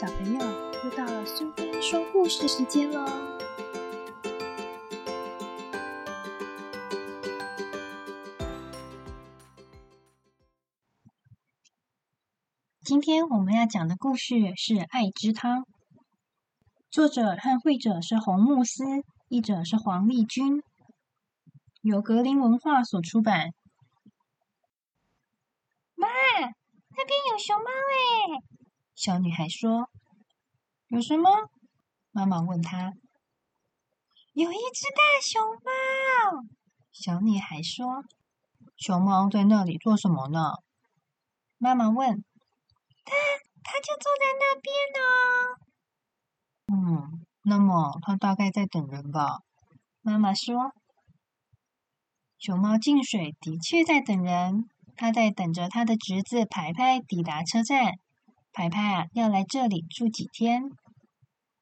小朋友，又到了苏菲说故事时间喽！今天我们要讲的故事是《爱之汤》，作者和绘者是洪慕斯，译者是黄丽君，由格林文化所出版。妈，那边有熊猫哎！小女孩说：“有什么？”妈妈问她。“有一只大熊猫。”小女孩说。“熊猫在那里做什么呢？”妈妈问。“它就坐在那边哦。”“嗯，那么它大概在等人吧？”妈妈说。熊猫进水的确在等人，它在等着它的侄子牌牌抵达车站。牌牌啊，要来这里住几天？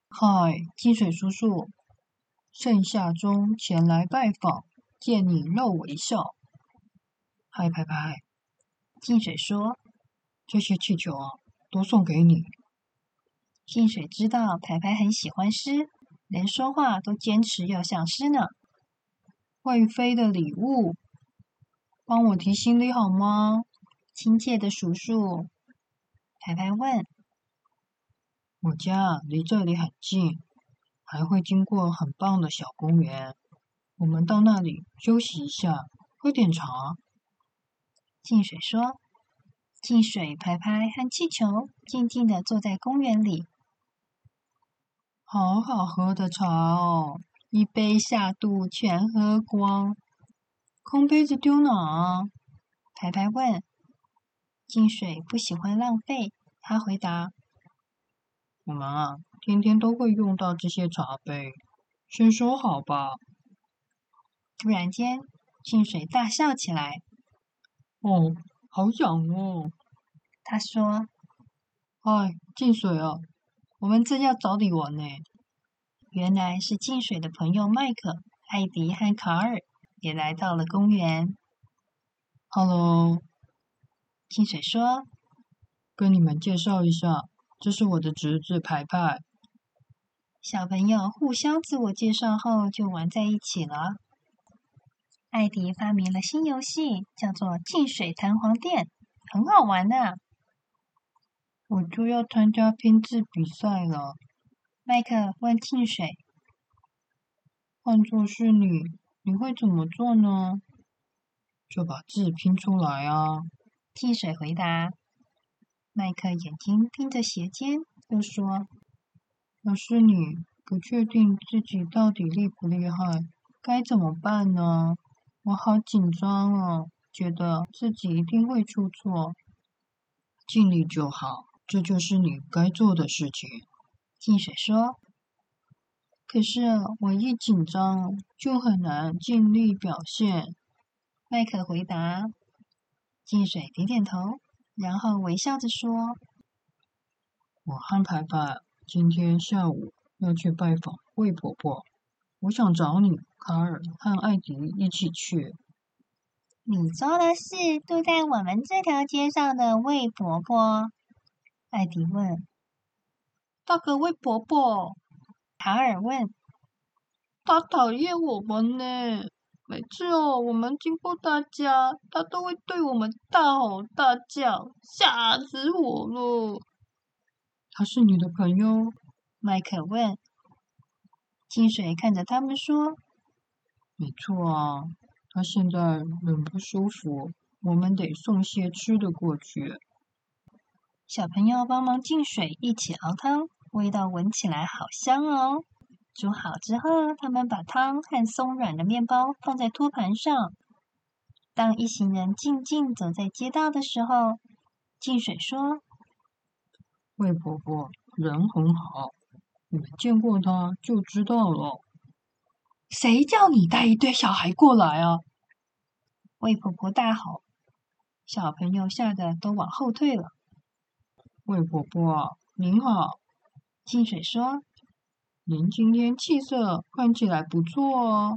嗨，金水叔叔，盛夏中前来拜访，见你露微笑。嗨，牌牌，金水说：“这些气球啊，都送给你。”金水知道牌牌很喜欢诗，连说话都坚持要像诗呢。会飞的礼物，帮我提行李好吗？亲切的叔叔。牌牌问：“我家离这里很近，还会经过很棒的小公园，我们到那里休息一下，喝点茶。”静水说。静水、牌牌和气球静静地坐在公园里。好好喝的茶哦，一杯下肚全喝光。空杯子丢哪？牌牌问。静水不喜欢浪费，他回答：“我们啊，天天都会用到这些茶杯，先说好吧。”突然间，静水大笑起来：“哦，好痒哦！”他说：“哎，静水啊，我们正要找你玩呢。”原来是静水的朋友麦克、艾迪和卡尔也来到了公园。“Hello。”清水说：“跟你们介绍一下，这是我的侄子牌牌。”小朋友互相自我介绍后就玩在一起了。艾迪发明了新游戏，叫做进水弹簧垫，很好玩啊。我就要参加拼字比赛了。麦克问进水：“换作是你，你会怎么做呢？”“就把字拼出来啊。”进水回答。麦克眼睛盯着鞋尖，又说：“要是你不确定自己到底厉不厉害，该怎么办呢？我好紧张哦，觉得自己一定会出错。”“尽力就好，这就是你该做的事情。”进水说。“可是我一紧张就很难尽力表现。”麦克回答。进水点点头，然后微笑着说：“我和牌牌今天下午要去拜访魏伯伯，我想找你、卡尔和艾迪一起去。”“你说的是住在我们这条街上的魏伯伯？”艾迪问。“那个魏伯伯。”卡尔问。“他讨厌我们呢。每次哦，我们经过他家，他都会对我们大吼大叫，吓死我了。”“他是你的朋友？”麦克问。金水看着他们说：“没错啊，他现在很不舒服，我们得送些吃的过去。”小朋友帮忙金水一起熬汤，味道闻起来好香哦。煮好之后，他们把汤和松软的面包放在托盘上。当一行人静静走在街道的时候，静水说：“魏伯伯人很好，你们见过他就知道了。”“谁叫你带一堆小孩过来啊？”魏伯伯大吼，小朋友吓得都往后退了。“魏伯伯，您好。”静水说。“您今天气色看起来不错哦，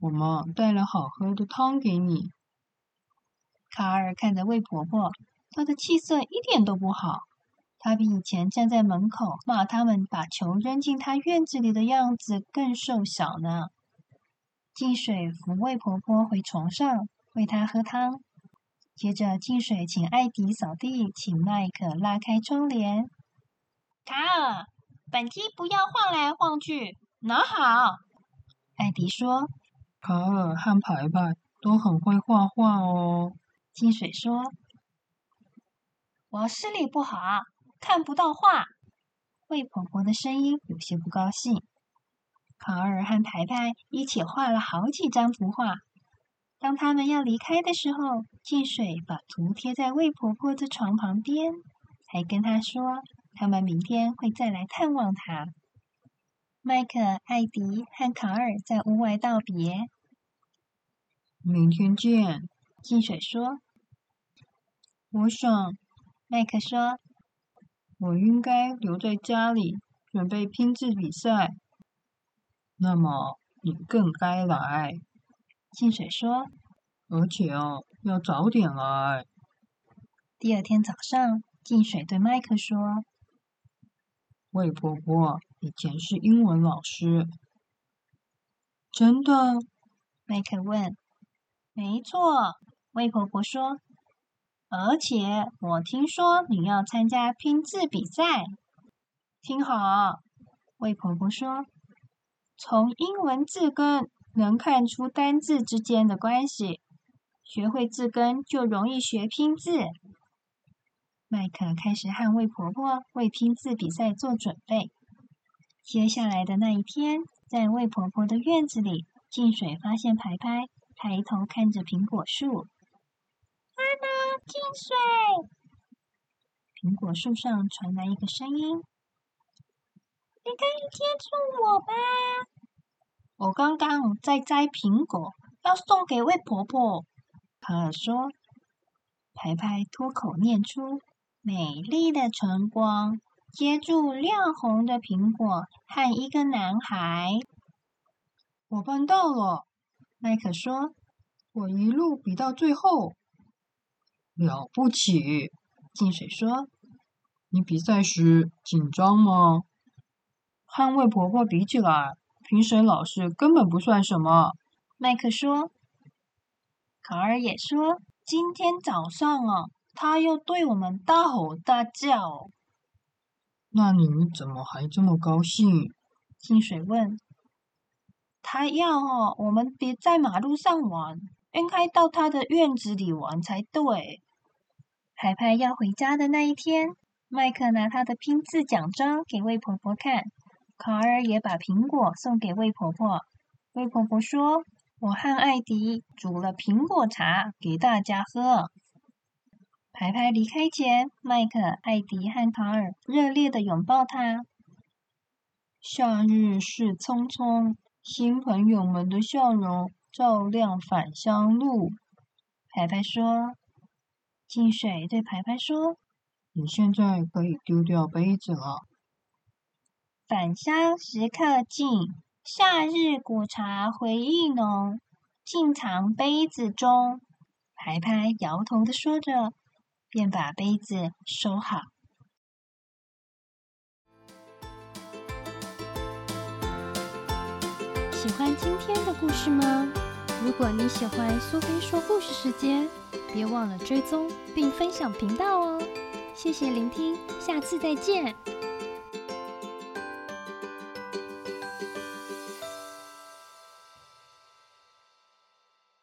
我们带了好喝的汤给你。”卡尔看着魏婆婆，她的气色一点都不好，他比以前站在门口骂他们把球扔进他院子里的样子更瘦小呢。净水扶魏婆婆回床上，喂她喝汤。接着，净水请艾迪扫地，请迈克拉开窗帘。卡尔，本梯不要晃来晃去，拿好。艾迪说。卡尔和牌牌都很会画画哦。净水说。我视力不好，看不到画。魏婆婆的声音有些不高兴。卡尔和牌牌一起画了好几张图画。当他们要离开的时候，净水把图贴在魏婆婆的床旁边，还跟她说他们明天会再来探望她。麦克、艾迪和卡尔在屋外道别。明天见，净水说。我想，麦克说，我应该留在家里准备拼字比赛。那么你更该来，净水说，而且要早点来。第二天早上，净水对麦克说，魏婆婆以前是英文老师。真的？麦克问。没错，魏婆婆说，而且我听说你要参加拼字比赛。听好，魏婆婆说，从英文字根能看出单字之间的关系，学会字根就容易学拼字。麦克开始和魏婆婆为拼字比赛做准备。接下来的那一天，在魏婆婆的院子里，净水发现牌牌抬头看着苹果树。妈妈，净水！苹果树上传来一个声音。你可以接住我吧。我刚刚在摘苹果，要送给魏婆婆。卡尔说。牌牌脱口念出：美丽的晨光接住亮红的苹果和一个男孩。我办到了，麦克说。我一路比到最后。了不起，净水说。你比赛时紧张吗？和魏婆婆比起来，评审老师根本不算什么。麦克说。卡尔也说，今天早上他又对我们大吼大叫。那你怎么还这么高兴？净水问。他要我们别在马路上玩，应该到他的院子里玩才对。牌牌要回家的那一天，麦克拿他的拼字奖章给魏婆婆看。卡尔也把苹果送给魏婆婆。魏婆婆说：“我和艾迪煮了苹果茶给大家喝。”牌牌离开前，麦克、艾迪和卡尔热烈地拥抱他。夏日是匆匆，新朋友们的笑容照亮返乡路。牌牌说。净水对牌牌说：“你现在可以丢掉杯子了。”返乡时刻近，夏日古茶回忆浓，尽藏杯子中。牌牌摇头地说着，便把杯子收好。喜欢今天的故事吗？如果你喜欢苏菲说故事时间，别忘了追踪并分享频道哦。谢谢聆听，下次再见。